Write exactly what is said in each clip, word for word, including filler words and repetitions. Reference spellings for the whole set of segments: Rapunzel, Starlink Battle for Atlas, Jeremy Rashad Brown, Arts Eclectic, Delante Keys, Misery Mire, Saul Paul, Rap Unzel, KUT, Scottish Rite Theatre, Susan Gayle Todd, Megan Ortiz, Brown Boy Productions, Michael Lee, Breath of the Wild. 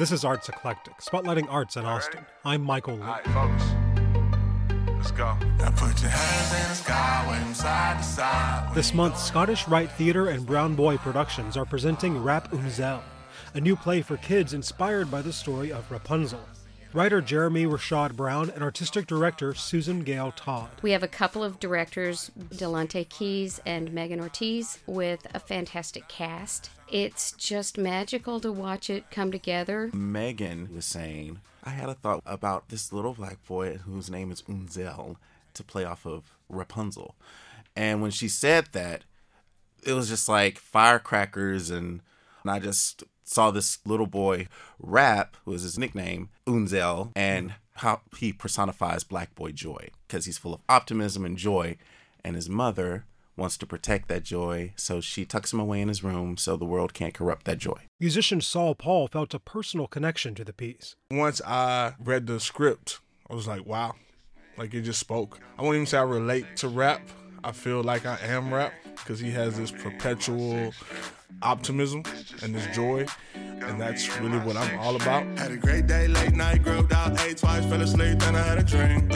This is Arts Eclectic, spotlighting arts in Austin. I'm Michael Lee. All right, folks. Let's go. Now put your hands in the sky, wave side to side. This month, Scottish Rite Theatre and Brown Boy Productions are presenting Rap Unzel, a new play for kids inspired by the story of Rapunzel. Writer Jeremy Rashad Brown and artistic director Susan Gayle Todd. We have a couple of directors, Delante Keys and Megan Ortiz, with a fantastic cast. It's just magical to watch it come together. Megan was saying, I had a thought about this little black boy whose name is Unzel to play off of Rapunzel. And when she said that, it was just like firecrackers, and, and I just saw this little boy, Rap, was his nickname, Unzel, and how he personifies black boy joy, because he's full of optimism and joy, and his mother wants to protect that joy, so she tucks him away in his room so the world can't corrupt that joy. Musician Saul Paul felt a personal connection to the piece. Once I read the script, I was like, wow, like it just spoke. I won't even say I relate to Rap. I feel like I am Rap, because he has this perpetual optimism and this joy, and that's really what I'm all about. Had a great day, late night, grilled out, ate twice, fell asleep, then I had a dream.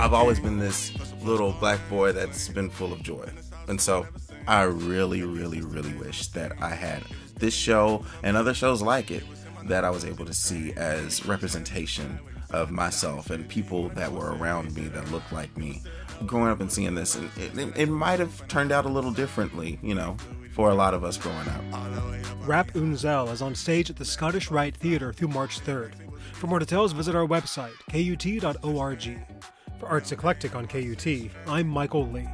I've always been this little black boy that's been full of joy, and so I really, really, really wish that I had this show and other shows like it that I was able to see as representation of myself and people that were around me that looked like me. Growing up and seeing this, and it, it, it might have turned out a little differently, you know, for a lot of us growing up. Rap Unzel is on stage at the Scottish Rite Theatre through March third. For more details, visit our website, K U T dot org. For Arts Eclectic on K U T, I'm Michael Lee.